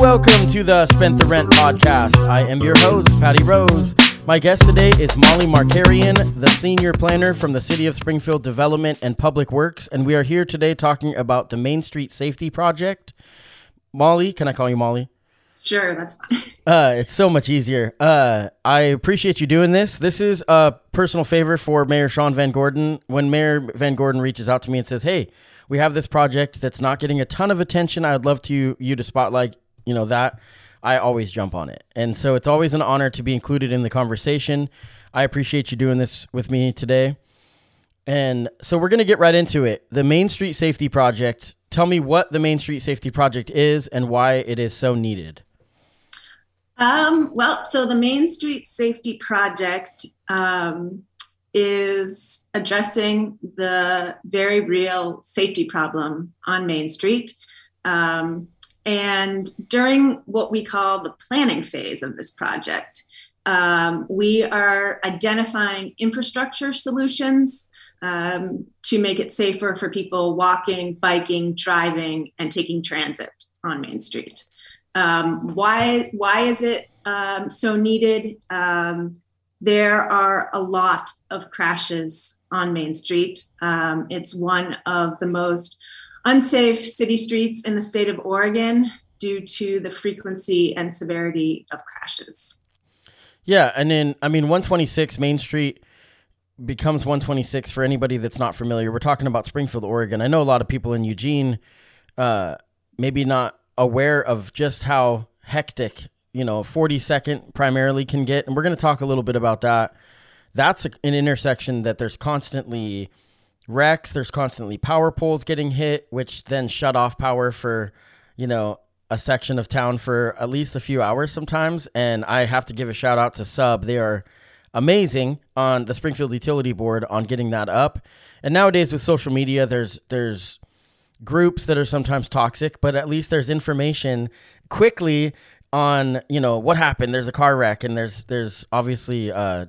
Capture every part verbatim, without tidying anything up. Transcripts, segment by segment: Welcome to the Spent the Rent podcast. I am your host, Patty Rose. My guest today is Molly Markarian, the senior planner from the City of Springfield Development and Public Works, and we are here today talking about the Main Street Safety Project. Molly, can I call you Molly? Sure, that's fine. Uh, it's so much easier. Uh, I appreciate you doing this. This is a personal favor for Mayor Sean Van Gordon. When Mayor Van Gordon reaches out to me and says, hey, we have this project that's not getting a ton of attention. I would love to you to spotlight You know, that I always jump on it. And so it's always an honor to be included in the conversation. I appreciate you doing this with me today. And so we're going to get right into it. The Main Street Safety Project. Tell me what the Main Street Safety Project is and why it is so needed. Um, well, so the Main Street Safety Project um, is addressing the very real safety problem on Main Street. Um, And during what we call the planning phase of this project, um, we are identifying infrastructure solutions um, to make it safer for people walking, biking, driving, and taking transit on Main Street. Um, why, why is it um, so needed? Um, there are a lot of crashes on Main Street. Um, it's one of the most unsafe city streets in the state of Oregon due to the frequency and severity of crashes. Yeah. And then, I mean, one twenty-six Main Street becomes one twenty-six for anybody that's not familiar. We're talking about Springfield, Oregon. I know a lot of people in Eugene, uh, maybe not aware of just how hectic, you know, forty-second primarily can get. And we're going to talk a little bit about that. That's a, an intersection that there's constantly wrecks, there's constantly power poles getting hit, which then shut off power for, you know, a section of town for at least a few hours sometimes. And I have to give a shout out to Sub. They are amazing on the Springfield Utility Board on getting that up. And nowadays with social media, there's there's groups that are sometimes toxic, but at least there's information quickly on, you know, what happened. There's a car wreck, and there's there's obviously uh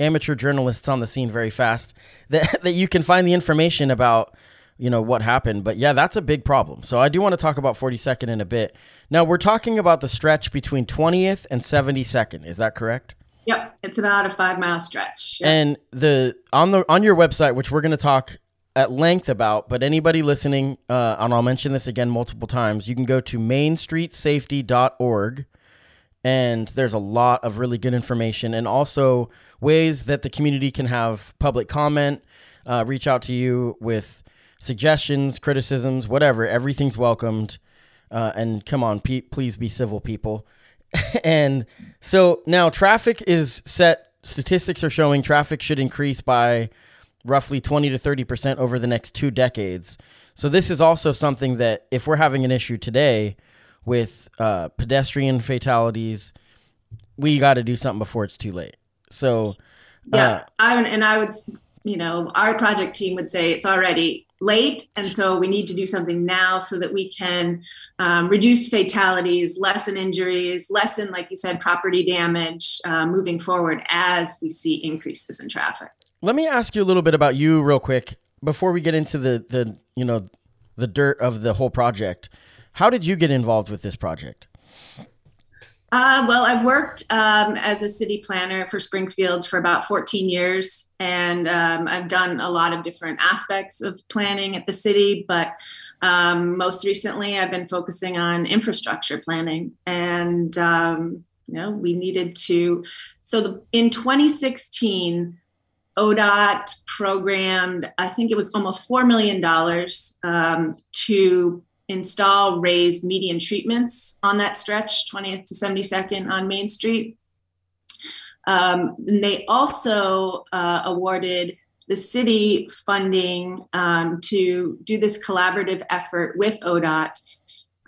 amateur journalists on the scene very fast that, that you can find the information about, you know, what happened. But yeah, that's a big problem. So I do want to talk about forty-second in a bit. Now we're talking about the stretch between twentieth and seventy-second. Is that correct? Yep. It's about a five mile stretch. Yep. And the, on the, on your website, which we're going to talk at length about, but anybody listening, uh, and I'll mention this again multiple times, you can go to Main Street Safety dot org. And there's a lot of really good information and also ways that the community can have public comment, uh, reach out to you with suggestions, criticisms, whatever. Everything's welcomed. Uh, and come on, pe- please be civil people. And so now traffic is set. Statistics are showing traffic should increase by roughly twenty to thirty percent over the next two decades. So this is also something that if we're having an issue today with uh, pedestrian fatalities, we got to do something before it's too late. So, yeah, uh, I would, and I would, you know, our project team would say it's already late, and so we need to do something now so that we can um, reduce fatalities, lessen injuries, lessen, like you said, property damage uh, moving forward as we see increases in traffic. Let me ask you a little bit about you, real quick, before we get into the the you know the dirt of the whole project. How did you get involved with this project? Uh, well, I've worked um, as a city planner for Springfield for about fourteen years, and um, I've done a lot of different aspects of planning at the city, but um, most recently I've been focusing on infrastructure planning. And, um, you know, we needed to, so the, in twenty sixteen, O D O T programmed, I think it was almost four million dollars um, to install raised median treatments on that stretch, twentieth to seventy-second on Main Street. Um, and they also uh, awarded the city funding um, to do this collaborative effort with O D O T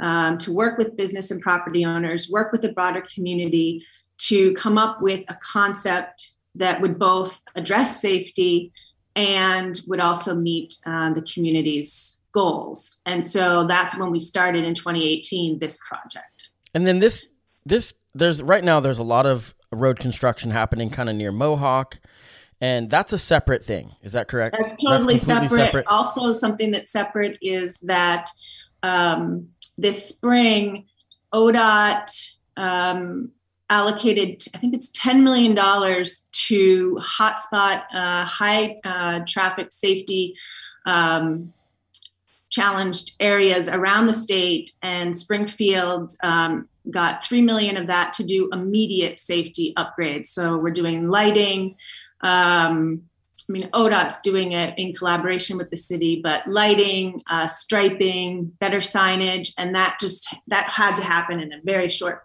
um, to work with business and property owners, work with the broader community to come up with a concept that would both address safety and would also meet uh, the community's goals. And so that's when we started in twenty eighteen, this project. And then this, this, there's right now, there's a lot of road construction happening kind of near Mohawk, and that's a separate thing. Is that correct? That's totally that's separate. separate. Also something that's separate is that um, this spring, O D O T um, allocated, I think it's ten million dollars to hotspot, uh, high uh, traffic safety um challenged areas around the state, and Springfield um, got three million dollars of that to do immediate safety upgrades. So we're doing lighting. Um, I mean, O D O T's doing it in collaboration with the city, but lighting, uh, striping, better signage, and that just, that had to happen in a very short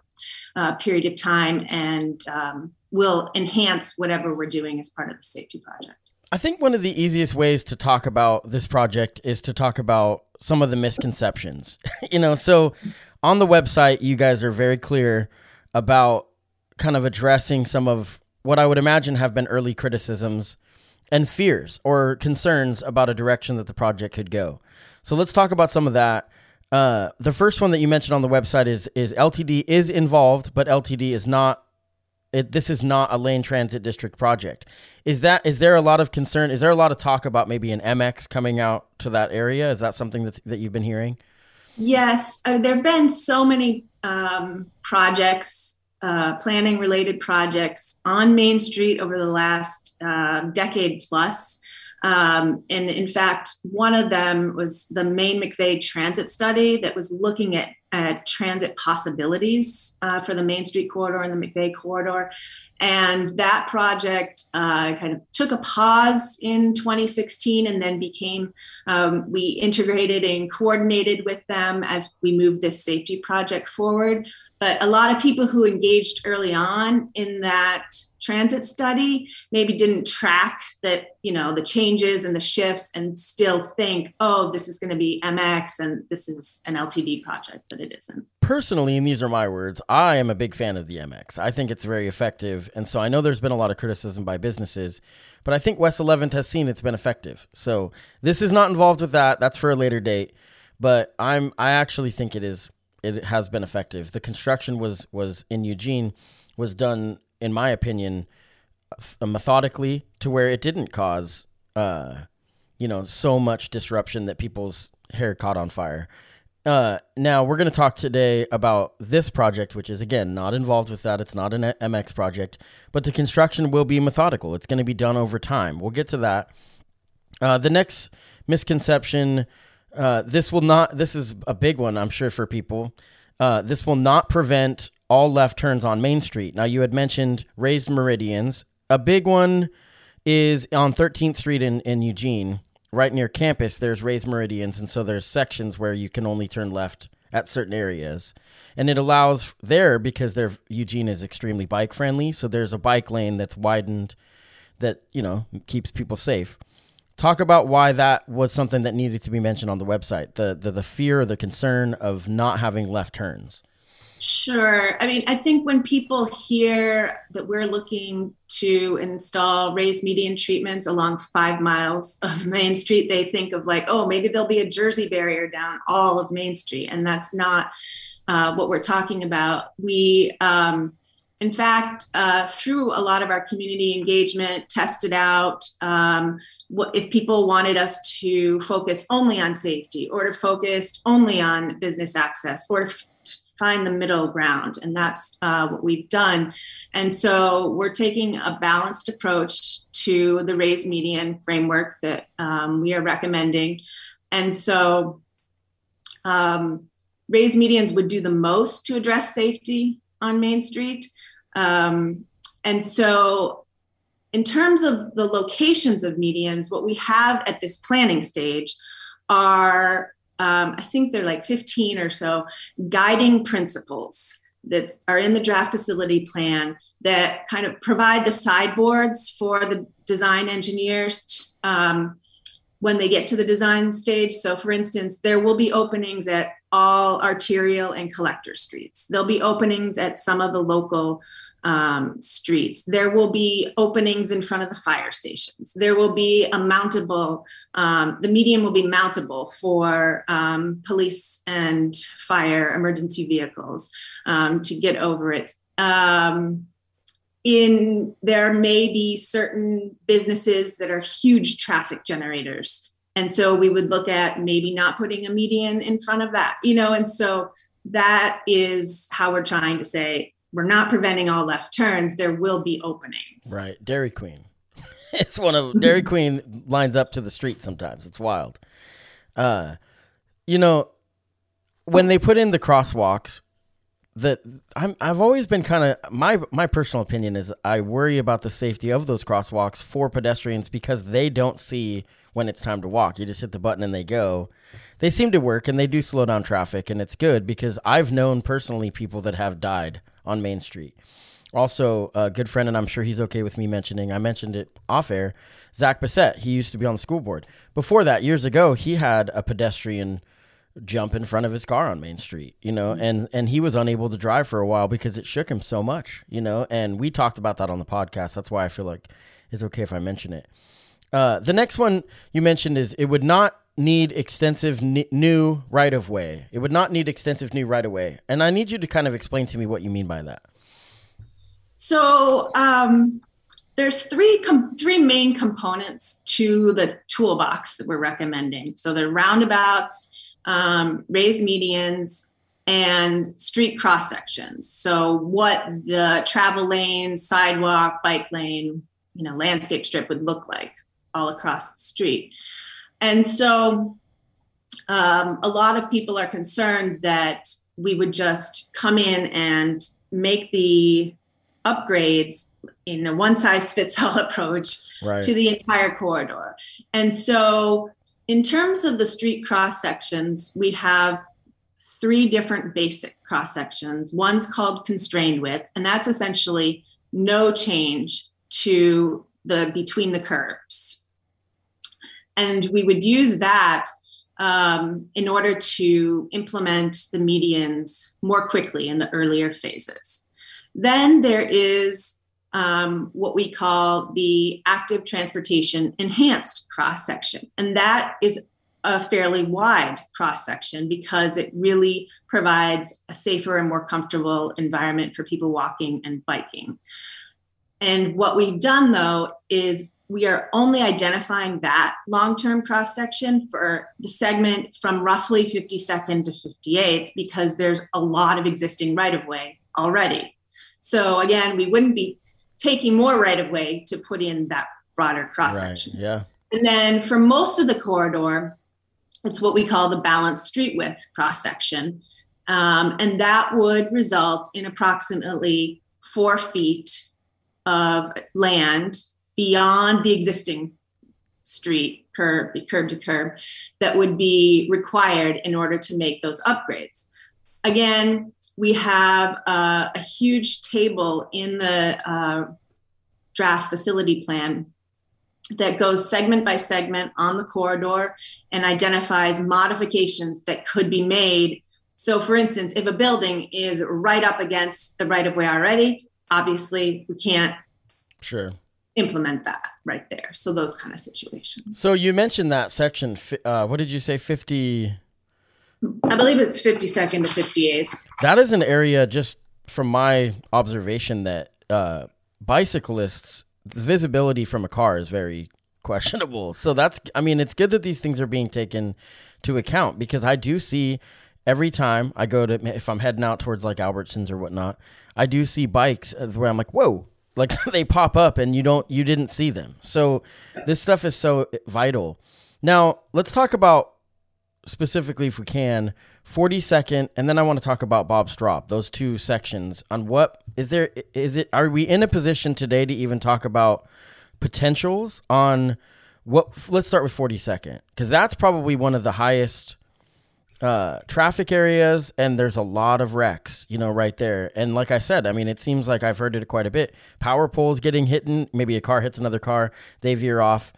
uh, period of time, and um, will enhance whatever we're doing as part of the safety project. I think one of the easiest ways to talk about this project is to talk about some of the misconceptions, you know, so on the website, you guys are very clear about kind of addressing some of what I would imagine have been early criticisms and fears or concerns about a direction that the project could go. So let's talk about some of that. Uh, the first one that you mentioned on the website is, is L T D is involved, but L T D is not. It, this is not a Lane Transit District project. Is that, is there a lot of concern? Is there a lot of talk about maybe an M X coming out to that area? Is that something that that you've been hearing? Yes, uh, there've been so many um, projects, uh, planning related projects on Main Street over the last uh, decade plus. Um, and in fact, one of them was the Main McVay transit study that was looking at, at transit possibilities uh, for the Main Street corridor and the McVay corridor. And that project uh, kind of took a pause in twenty sixteen, and then became, um, we integrated and coordinated with them as we moved this safety project forward. But a lot of people who engaged early on in that transit study maybe didn't track that, you know, the changes and the shifts, and still think, oh, this is going to be M X and this is an L T D project, but it isn't. Personally, and these are my words, I am a big fan of the M X. I think it's very effective. And so I know there's been a lot of criticism by businesses, but I think West eleventh has seen it's been effective. So this is not involved with that. That's for a later date. But I'm, I actually think it is, it has been effective. The construction was, was in Eugene, was done, in my opinion, uh, methodically, to where it didn't cause, uh, you know, so much disruption that people's hair caught on fire. Uh, now, we're going to talk today about this project, which is, again, not involved with that. It's not an M X project, but the construction will be methodical. It's going to be done over time. We'll get to that. Uh, the next misconception, uh, this will not, this is a big one, I'm sure, for people. Uh, this will not prevent all left turns on Main Street. Now, you had mentioned raised meridians. A big one is on thirteenth Street in, in Eugene, right near campus. There's raised meridians, and so there's sections where you can only turn left at certain areas. And it allows there, because they're, Eugene is extremely bike friendly, so there's a bike lane that's widened that, you know, keeps people safe. Talk about why that was something that needed to be mentioned on the website, the the, the fear or the concern of not having left turns. Sure. I mean, I think when people hear that we're looking to install raised median treatments along five miles of Main Street, they think of like, oh, maybe there'll be a Jersey barrier down all of Main Street. And that's not uh, what we're talking about. We, um, in fact, uh, through a lot of our community engagement, tested out um, what if people wanted us to focus only on safety, or to focus only on business access, or to f- find the middle ground. And that's uh, what we've done. And so we're taking a balanced approach to the raised median framework that um, we are recommending. And so um, raised medians would do the most to address safety on Main Street. Um, and so in terms of the locations of medians, what we have at this planning stage are, um, I think they're like fifteen or so guiding principles that are in the draft facility plan that kind of provide the sideboards for the design engineers um, when they get to the design stage. So for instance, there will be openings at all arterial and collector streets. There'll be openings at some of the local um, streets. There will be openings in front of the fire stations. There will be a mountable, um, the median will be mountable for um, police and fire emergency vehicles um, to get over it. Um, in there may be certain businesses that are huge traffic generators. And so we would look at maybe not putting a median in front of that, you know, and so that is how we're trying to say, we're not preventing all left turns. There will be openings. Right. Dairy Queen. It's one of Dairy Queen lines up to the street sometimes. It's wild. Uh, you know, when they put in the crosswalks, that I'm, I've always been kind of, my, my personal opinion is I worry about the safety of those crosswalks for pedestrians because they don't see when it's time to walk. You just hit the button and they go. They seem to work and they do slow down traffic, and it's good because I've known personally people that have died on Main Street. Also, a good friend, and I'm sure he's okay with me mentioning, I mentioned it off air, Zach Bissett. He used to be on the school board. Before that, years ago, he had a pedestrian jump in front of his car on Main Street, you know, and, and he was unable to drive for a while because it shook him so much, you know, and we talked about that on the podcast. That's why I feel like it's okay if I mention it. Uh, the next one you mentioned is it would not need extensive n- new right-of-way. It would not need extensive new right-of-way. And I need you to kind of explain to me what you mean by that. So um, there's three com- three main components to the toolbox that we're recommending. So they're roundabouts, um, raised medians, and street cross-sections. So what the travel lane, sidewalk, bike lane, you know, landscape strip would look like all across the street. And so um, a lot of people are concerned that we would just come in and make the upgrades in a one-size-fits-all approach right. to the entire corridor. And so in terms of the street cross-sections, we have three different basic cross-sections. One's called constrained width, and that's essentially no change to the between the curves. And we would use that um, in order to implement the medians more quickly in the earlier phases. Then there is um, what we call the active transportation enhanced cross-section. And that is a fairly wide cross-section because it really provides a safer and more comfortable environment for people walking and biking. And what we've done, though, is we are only identifying that long-term cross-section for the segment from roughly fifty-second to fifty-eighth because there's a lot of existing right-of-way already. So again, we wouldn't be taking more right-of-way to put in that broader cross-section. Right, yeah. And then for most of the corridor, it's what we call the balanced street width cross-section. Um, and that would result in approximately four feet of land beyond the existing street curb, curb to curb, that would be required in order to make those upgrades. Again, we have uh, a huge table in the uh, draft facility plan that goes segment by segment on the corridor and identifies modifications that could be made. So for instance, if a building is right up against the right-of-way already, obviously we can't sure. implement that right there. So those kind of situations. So you mentioned that section, uh, what did you say? fifty I believe it's fifty-second to fifty-eighth. That is an area, just from my observation, that uh, bicyclists, the visibility from a car is very questionable. So that's, I mean, it's good that these things are being taken to account because I do see every time I go to, if I'm heading out towards like Albertsons or whatnot, I do see bikes where I'm like, whoa, like they pop up and you don't, you didn't see them. So this stuff is so vital. Now let's talk about specifically, if we can, forty-second, and then I want to talk about Bob Straub, those two sections on what is there, is it, are we in a position today to even talk about potentials on what, let's start with forty-second, because that's probably one of the highest uh, traffic areas, and there's a lot of wrecks, you know, right there. And like I said, I mean, it seems like I've heard it quite a bit. Power poles getting hit, and maybe a car hits another car, they veer off,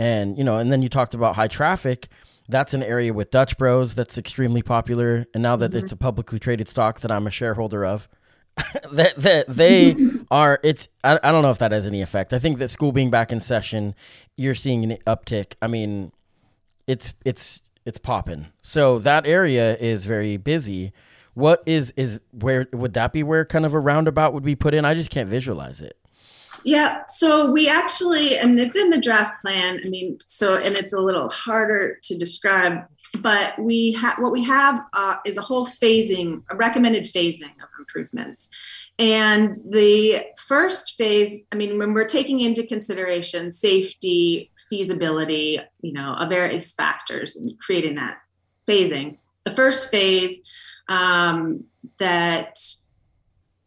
and, you know, and then you talked about high traffic. That's an area with Dutch Bros that's extremely popular. And now that mm-hmm. it's a publicly traded stock that I'm a shareholder of, that, that they are, it's, I, I don't know if that has any effect. I think that school being back in session, you're seeing an uptick. I mean, it's, it's, it's popping. So that area is very busy. What is, is where, would that be where kind of a roundabout would be put in? I just can't visualize it. Yeah, so we actually, and it's in the draft plan, I mean, so, and it's a little harder to describe, but we ha- what we have uh, is a whole phasing, a recommended phasing of improvements. And the first phase, I mean, when we're taking into consideration safety, feasibility, you know, of various factors and creating that phasing, the first phase um, that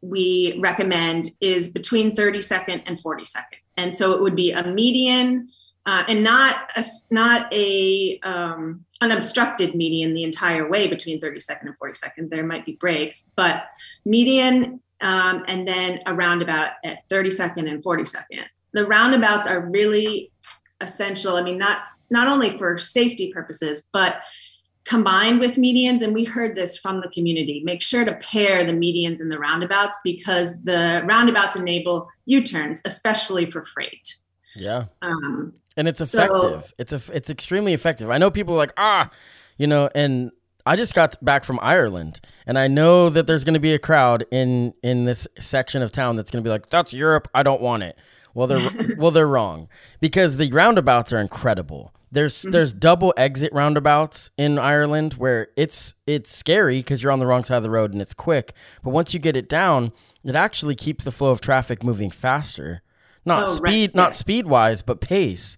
we recommend is between thirty-second and forty-second. And so it would be a median uh, and not a, not a um, unobstructed median the entire way between thirty-second and forty-second. There might be breaks, but median um, and then a roundabout at thirty-second and forty-second. The roundabouts are really essential. I mean, not, not only for safety purposes, but combined with medians, and we heard this from the community, make sure to pair the medians and the roundabouts, because the roundabouts enable U-turns, especially for freight. Yeah. Um, and it's effective. So, it's a, it's extremely effective. I know people are like, ah, you know, and I just got back from Ireland, and I know that there's going to be a crowd in, in this section of town that's going to be like, that's Europe, I don't want it. Well, they're, well, they're wrong, because the roundabouts are incredible. There's mm-hmm. there's double exit roundabouts in Ireland where it's it's scary because you're on the wrong side of the road and it's quick. But once you get it down, it actually keeps the flow of traffic moving faster. Not oh, speed, right. not yeah. speed wise, but pace.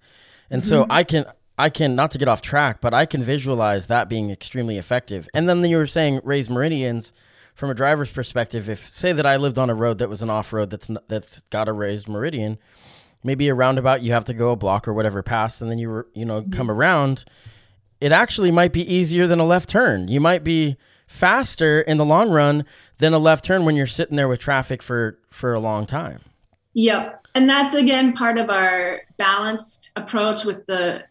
And mm-hmm. so I can I can not to get off track, but I can visualize that being extremely effective. And then you were saying raise meridians from a driver's perspective. If say that I lived on a road that was an off road that's that's got a raised meridian. Maybe a roundabout, you have to go a block or whatever past, and then you were, you know, come around. It actually might be easier than a left turn. You might be faster in the long run than a left turn when you're sitting there with traffic for, for a long time. Yep. And that's, again, part of our balanced approach with the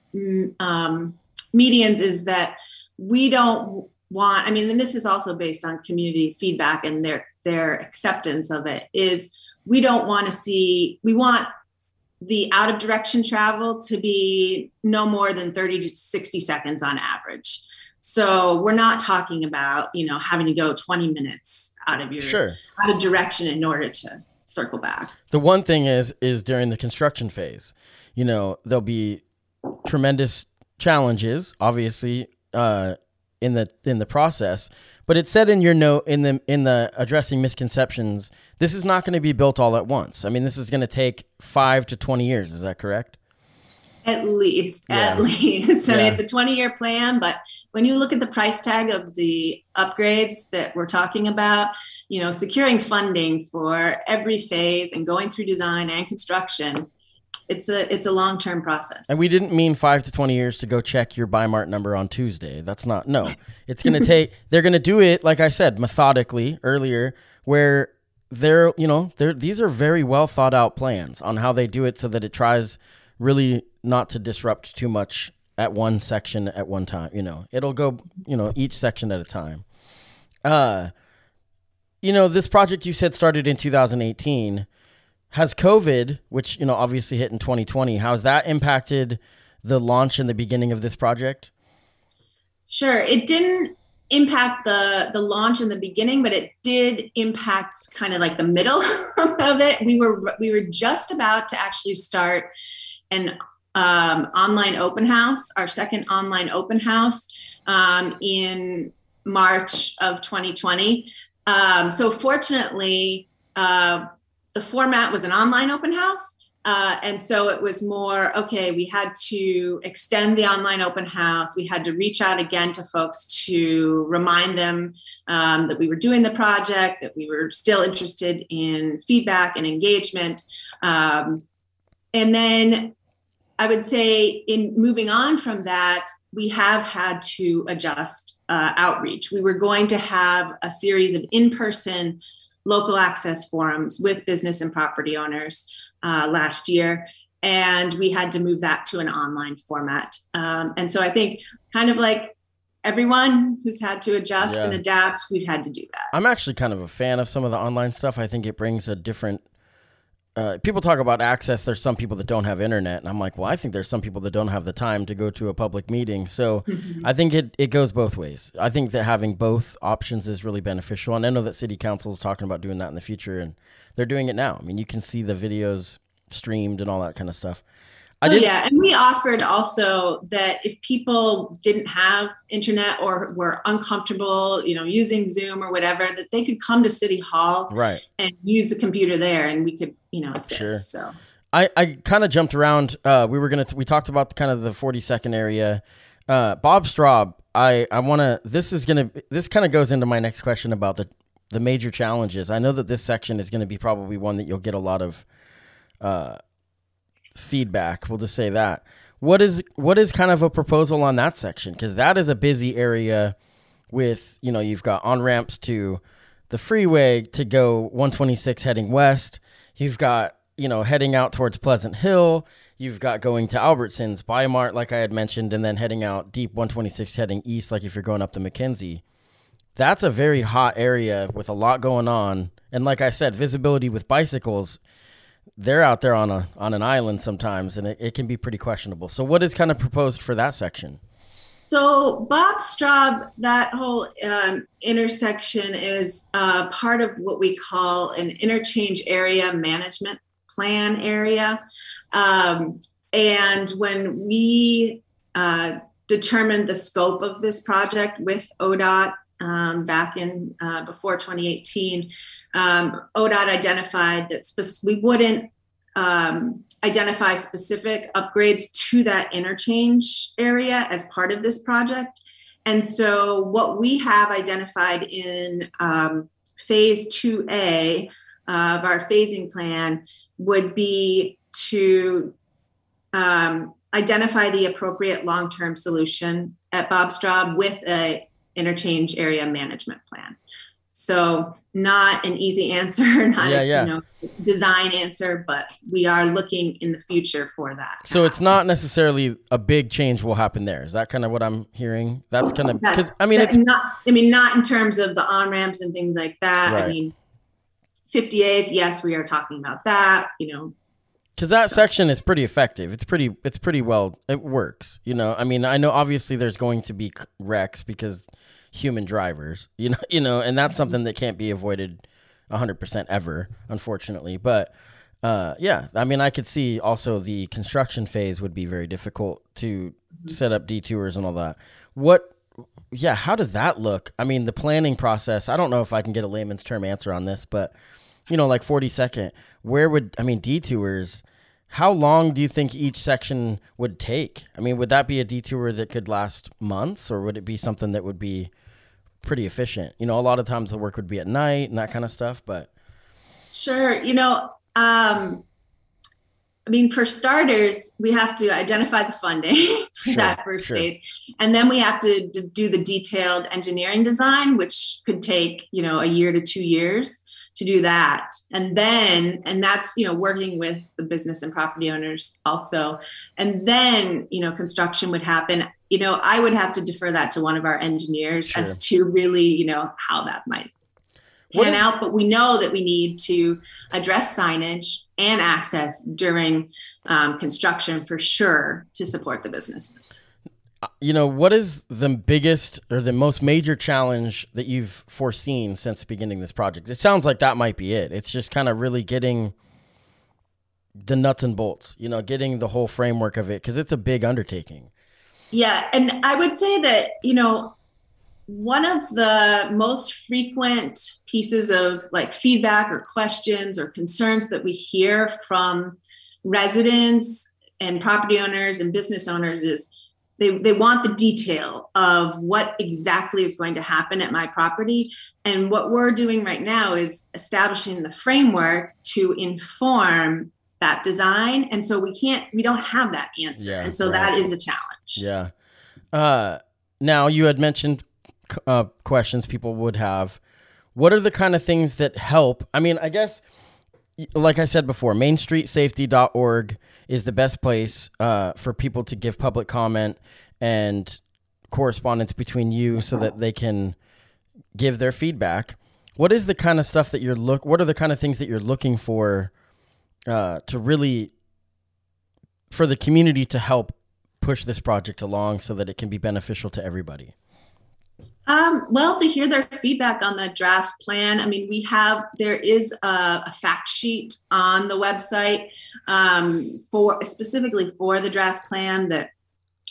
um, medians is that we don't want, I mean, and this is also based on community feedback and their, their acceptance of it, is we don't want to see, we want the out of direction travel to be no more than thirty to sixty seconds on average. So we're not talking about, you know, having to go twenty minutes out of your sure. out of direction in order to circle back. The one thing is, is during the construction phase, you know, there'll be tremendous challenges, obviously, uh, in the, in the process, but it said in your note in the, in the addressing misconceptions, this is not going to be built all at once. I mean, this is going to take five to twenty years. Is that correct? At least, yeah. at least. I yeah. mean, it's a twenty year plan, but when you look at the price tag of the upgrades that we're talking about, you know, securing funding for every phase and going through design and construction, It's a it's a long-term process. And we didn't mean five to twenty years to go check your Bi-Mart number on Tuesday. That's not, no. It's going to take, they're going to do it, like I said, methodically earlier, where they're, you know, they're, these are very well thought out plans on how they do it so that it tries really not to disrupt too much at one section at one time. You know, it'll go, you know, each section at a time. Uh, you know, this project you said started in two thousand eighteen. Has COVID, which, you know, obviously hit in twenty twenty, how has that impacted the launch and the beginning of this project? Sure. It didn't impact the, the launch in the beginning, but it did impact kind of like the middle of it. We were, we were just about to actually start an um, online open house, our second online open house um, in March of twenty twenty. Um, so fortunately, uh, the format was an online open house. Uh, and so it was more, okay, we had to extend the online open house. We had to reach out again to folks to remind them um, that we were doing the project, that we were still interested in feedback and engagement. Um, and then I would say in moving on from that, we have had to adjust uh, outreach. We were going to have a series of in-person local access forums with business and property owners uh, last year, and we had to move that to an online format. Um, and so I think kind of like everyone who's had to adjust yeah. and adapt, we've had to do that. I'm actually kind of a fan of some of the online stuff. I think it brings a different Uh, people talk about access. There's some people that don't have internet. And I'm like, well, I think there's some people that don't have the time to go to a public meeting. So mm-hmm. I think it, it goes both ways. I think that having both options is really beneficial. And I know that city council is talking about doing that in the future, and they're doing it now. I mean, you can see the videos streamed and all that kind of stuff. I oh, did- yeah. And we offered also that if people didn't have internet or were uncomfortable, you know, using Zoom or whatever, that they could come to City Hall right. and use the computer there, and we could, you know, assist. Sure. So I, I kind of jumped around. Uh, we were going to, we talked about kind of the forty-second area. Uh, Bob Straub, I, I want to, this is going to, this kind of goes into my next question about the, the major challenges. I know that this section is going to be probably one that you'll get a lot of, uh, feedback. We'll just say that. What is what is kind of a proposal on that section? Because that is a busy area with, you know, you've got on ramps to the freeway to go one twenty-six heading west. You've got, you know, heading out towards Pleasant Hill. You've got going to Albertson's, Bi-Mart, like I had mentioned, and then heading out deep one twenty-six heading east, like if you're going up to McKenzie. That's a very hot area with a lot going on. And like I said, visibility with bicycles, they're out there on a on an island sometimes, and it, it can be pretty questionable. So what is kind of proposed for that section? So Bob Straub, that whole um, intersection is uh, part of what we call an interchange area management plan area. Um, and when we uh, determined the scope of this project with O D O T Um, back in uh, before twenty eighteen, um, O D O T identified that spe- we wouldn't um, identify specific upgrades to that interchange area as part of this project. And so what we have identified in um, phase two A of our phasing plan would be to um, identify the appropriate long-term solution at Bob Straub with a interchange area management plan. So not an easy answer, not yeah, yeah. a you know, design answer, but we are looking in the future for that. So it's not necessarily a big change will happen there. Is that kind of what I'm hearing? That's kind of, because I mean, it's not, I mean, not in terms of the on-ramps and things like that. Right. I mean, fifty-eighth, yes, we are talking about that, you know, because that so. section is pretty effective. It's pretty, it's pretty well, it works, you know, I mean, I know obviously there's going to be wrecks because human drivers, you know, you know, and that's something that can't be avoided one hundred percent ever, unfortunately. But uh, yeah, I mean, I could see also the construction phase would be very difficult to set up detours and all that. What, yeah, how does that look? I mean, the planning process, I don't know if I can get a layman's term answer on this, but, you know, like forty-second, where would, I mean, detours, how long do you think each section would take? I mean, would that be a detour that could last months, or would it be something that would be pretty efficient? You know, a lot of times the work would be at night and that kind of stuff, but. Sure. You know, um, I mean, for starters, we have to identify the funding for sure, that first sure. phase. And then we have to d- do the detailed engineering design, which could take, you know, a year to two years to do that. And then, and that's, you know, working with the business and property owners also. And then, you know, construction would happen. You know, I would have to defer that to one of our engineers sure. as to really, you know, how that might pan is- out. But we know that we need to address signage and access during um, construction for sure to support the businesses. You know, what is the biggest or the most major challenge that you've foreseen since beginning this project? It sounds like that might be it. It's just kind of really getting the nuts and bolts, you know, getting the whole framework of it, because it's a big undertaking. Yeah. And I would say that, you know, One of the most frequent pieces of like feedback or questions or concerns that we hear from residents and property owners and business owners is they, they want the detail of what exactly is going to happen at my property. And what we're doing right now is establishing the framework to inform that design. And so we can't, we don't have that answer. Yeah, and so right. that is a challenge. Yeah. Uh, now you had mentioned uh, questions people would have. What are the kind of things that help? I mean, I guess, like I said before, Main Street Safety dot org is the best place uh, for people to give public comment and correspondence between you so that they can give their feedback. What is the kind of stuff that you're look, what are the kind of things that you're looking for uh, to really, for the community to help push this project along so that it can be beneficial to everybody? Um, well, to hear their feedback on the draft plan. I mean, we have, there is a, a fact sheet on the website um, for specifically for the draft plan that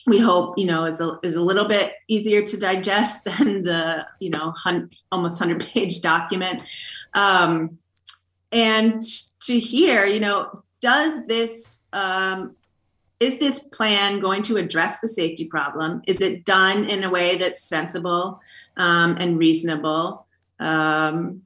we hope, you know, is a, is a little bit easier to digest than the, you know, hun- almost one hundred page document. Um, and to hear, you know, does this, um, is this plan going to address the safety problem? Is it done in a way that's sensible um, and reasonable? Um,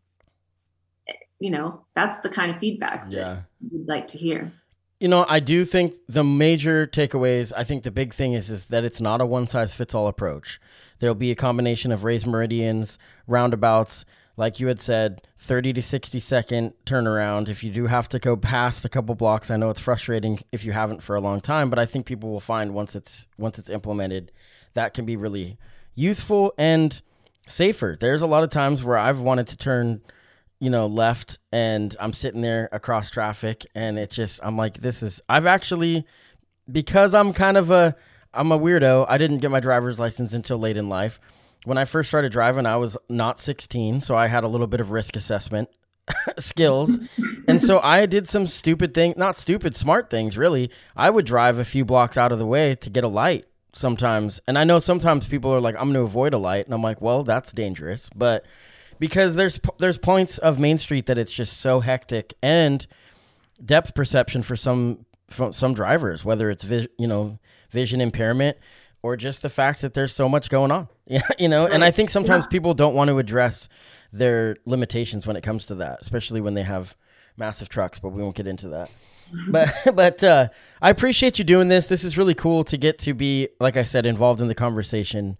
you know, that's the kind of feedback yeah. that we'd like to hear. You know, I do think the major takeaways, I think the big thing is, is that it's not a one-size-fits-all approach. There'll be a combination of raised meridians, roundabouts, like you had said, thirty to sixty second turnaround. If you do have to go past a couple blocks, I know it's frustrating if you haven't for a long time, but I think people will find once it's once it's implemented, that can be really useful and safer. There's a lot of times where I've wanted to turn, you know, left and I'm sitting there across traffic and it's just, I'm like, this is, I've actually, because I'm kind of a, I'm a weirdo. I didn't get my driver's license until late in life. When I first started driving, I was not sixteen, so I had a little bit of risk assessment skills. And so I did some stupid thing, not stupid, smart things, really. I would drive a few blocks out of the way to get a light sometimes. And I know sometimes people are like, I'm going to avoid a light. And I'm like, well, that's dangerous. But because there's there's points of Main Street that it's just so hectic and depth perception for some for some drivers, whether it's, vis, you know, vision impairment, or just the fact that there's so much going on, you know? And I think sometimes yeah. people don't want to address their limitations when it comes to that, especially when they have massive trucks, but we won't get into that. But but uh, I appreciate you doing this. This is really cool to get to be, like I said, involved in the conversation.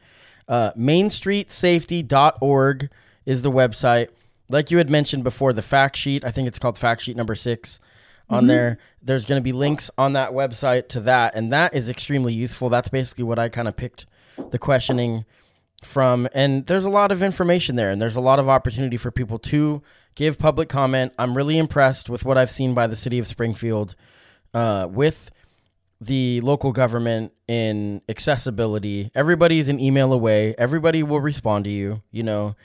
Uh, Main Street Safety dot org is the website. Like you had mentioned before, the fact sheet, I think it's called fact sheet number six. On mm-hmm. there, there's going to be links on that website to that, and that is extremely useful. That's basically what I kind of picked the questioning from, and there's a lot of information there, and there's a lot of opportunity for people to give public comment. I'm really impressed with what I've seen by the City of Springfield uh, with the local government in accessibility. Everybody is an email away. Everybody will respond to you, you know,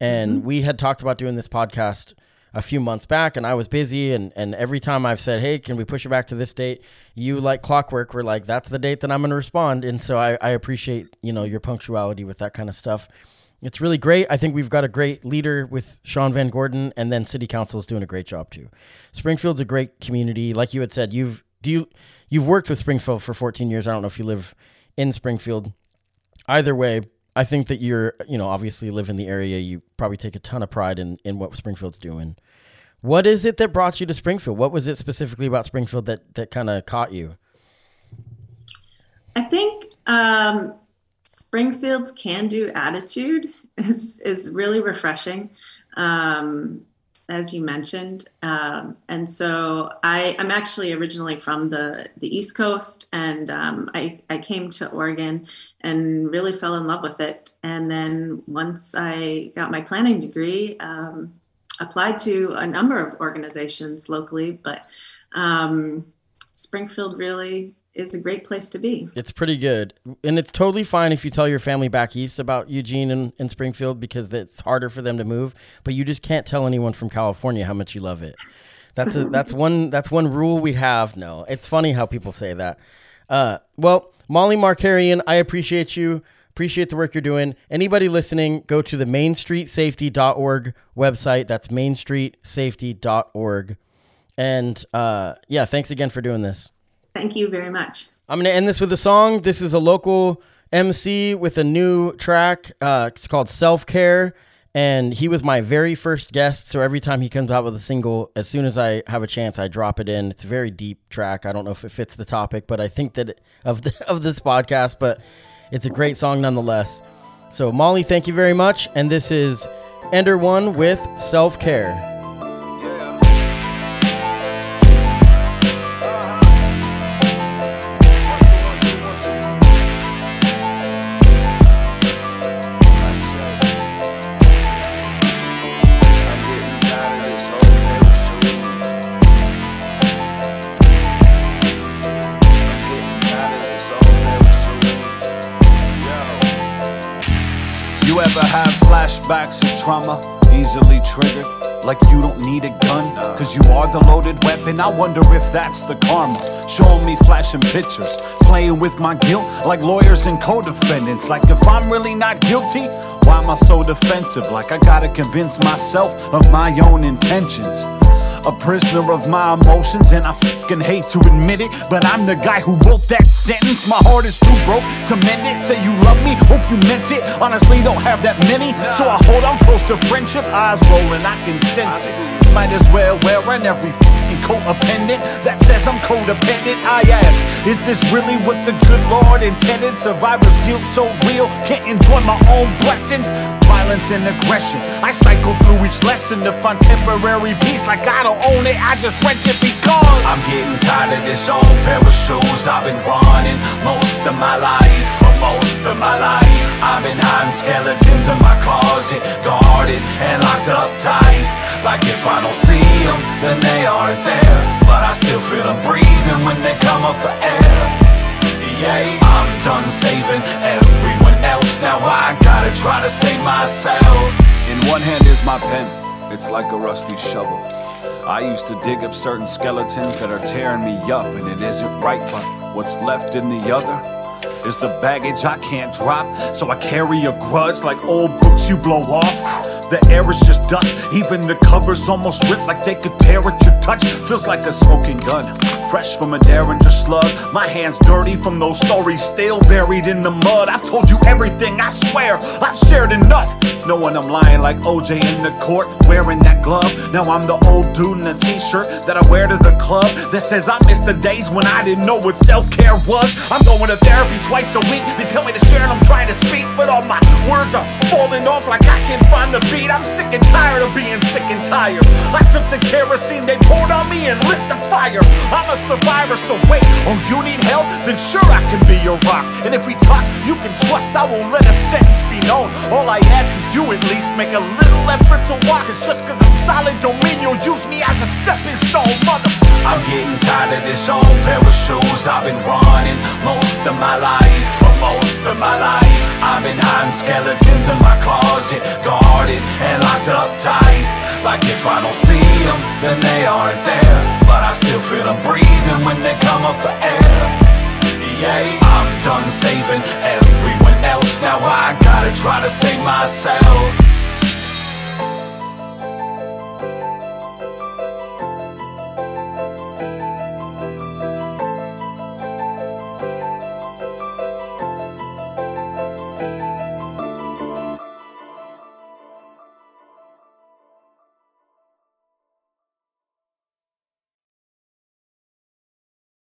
and mm-hmm. we had talked about doing this podcast a few months back, and I was busy, and, and every time I've said, hey, can we push it back to this date? You, like clockwork, were like, that's the date that I'm going to respond. And so I, I appreciate, you know, your punctuality with that kind of stuff. It's really great. I think we've got a great leader with Sean Van Gordon, and then City Council is doing a great job too. Springfield's a great community. Like you had said, you've, do you, you've worked with Springfield for fourteen years. I don't know if you live in Springfield. Either way, I think that you're, you know, obviously live in the area. You probably take a ton of pride in, in what Springfield's doing. What is it that brought you to Springfield? What was it specifically about Springfield that, that kind of caught you? I think um, Springfield's can-do attitude is, is really refreshing, um, as you mentioned. Um, and so I, I'm actually originally from the, the East Coast, and um, I, I came to Oregon and really fell in love with it. And then once I got my planning degree, um, applied to a number of organizations locally, but um, Springfield really is a great place to be. It's pretty good. And it's totally fine if you tell your family back east about Eugene and, and Springfield, because it's harder for them to move, but you just can't tell anyone from California how much you love it. That's a, that's one, that's one rule we have. No, it's funny how people say that. Uh, well, Molly Markarian, I appreciate you. Appreciate the work you're doing. Anybody listening, go to the Main Street Safety dot org website. That's Main Street Safety dot org. And uh, yeah, thanks again for doing this. Thank you very much. I'm going to end this with a song. This is a local M C with a new track. Uh, it's called Self Care. And he was my very first guest. So every time he comes out with a single, as soon as I have a chance, I drop it in. It's a very deep track. I don't know if it fits the topic, but I think that it, of the, of this podcast, but it's a great song nonetheless. So Molly, thank you very much. And this is Ender One with Self Care. Ever have flashbacks of trauma, easily triggered, like you don't need a gun, cause you are the loaded weapon? I wonder if that's the karma, showing me flashing pictures, playing with my guilt, like lawyers and co-defendants. Like if I'm really not guilty, why am I so defensive? Like I gotta convince myself of my own intentions. A prisoner of my emotions, and I fucking hate to admit it, but I'm the guy who wrote that sentence. My heart is too broke to mend it. Say you love me, hope you meant it. Honestly, don't have that many, so I hold on close to friendship. Eyes rolling, I can sense it. Might as well wear an every fucking coat appendant that says I'm codependent. I ask, is this really what the good Lord intended? Survivor's guilt so real, can't enjoy my own blessings. Violence and aggression, I cycle through each lesson to find temporary peace. Like I don't own it, I just rent it because I'm getting tired of this old pair of shoes. I've been running most of my life, for most of my life. I've been hiding skeletons in my closet, guarded and locked up tight. Like if I don't see them, then they aren't there, but I still feel them breathing when they come up for air. Yeah, I'm done saving everyone else, now I gotta try to save myself. In one hand is my pen, it's like a rusty shovel. I used to dig up certain skeletons that are tearing me up, and it isn't right, but what's left in the other is the baggage I can't drop. So I carry a grudge like old books you blow off. The air is just dust, even the covers almost ripped, like they could tear at your touch. Feels like a smoking gun, fresh from a Derringer slug. My hands dirty from those stories, still buried in the mud. I've told you everything, I swear, I've shared enough. Knowing I'm lying like O J in the court, wearing that glove. Now I'm the old dude in a t-shirt that I wear to the club, that says I miss the days when I didn't know what self-care was. I'm going to therapy twice a week, they tell me to share and I'm trying to speak, but all my words are falling off like I can't find the beat. I'm sick and tired of being sick and tired. I took the kerosene they poured on me and lit the fire. I'm a survivor, so wait, oh you need help? Then sure I can be your rock, and if we talk, you can trust I won't let a sentence be known. All I ask is you at least make a little effort to walk. It's just cause I'm solid don't mean you'll use me as a stepping stone, motherfucker. I'm getting tired of this old pair of shoes. I've been running most of my life, for most of my life. I've been hiding skeletons in my closet, guarded and locked up tight. Like if I don't see them, then they aren't there, but I still feel them breathing when they come up for air. Yeah, I'm done saving everyone else, now I gotta try to save myself.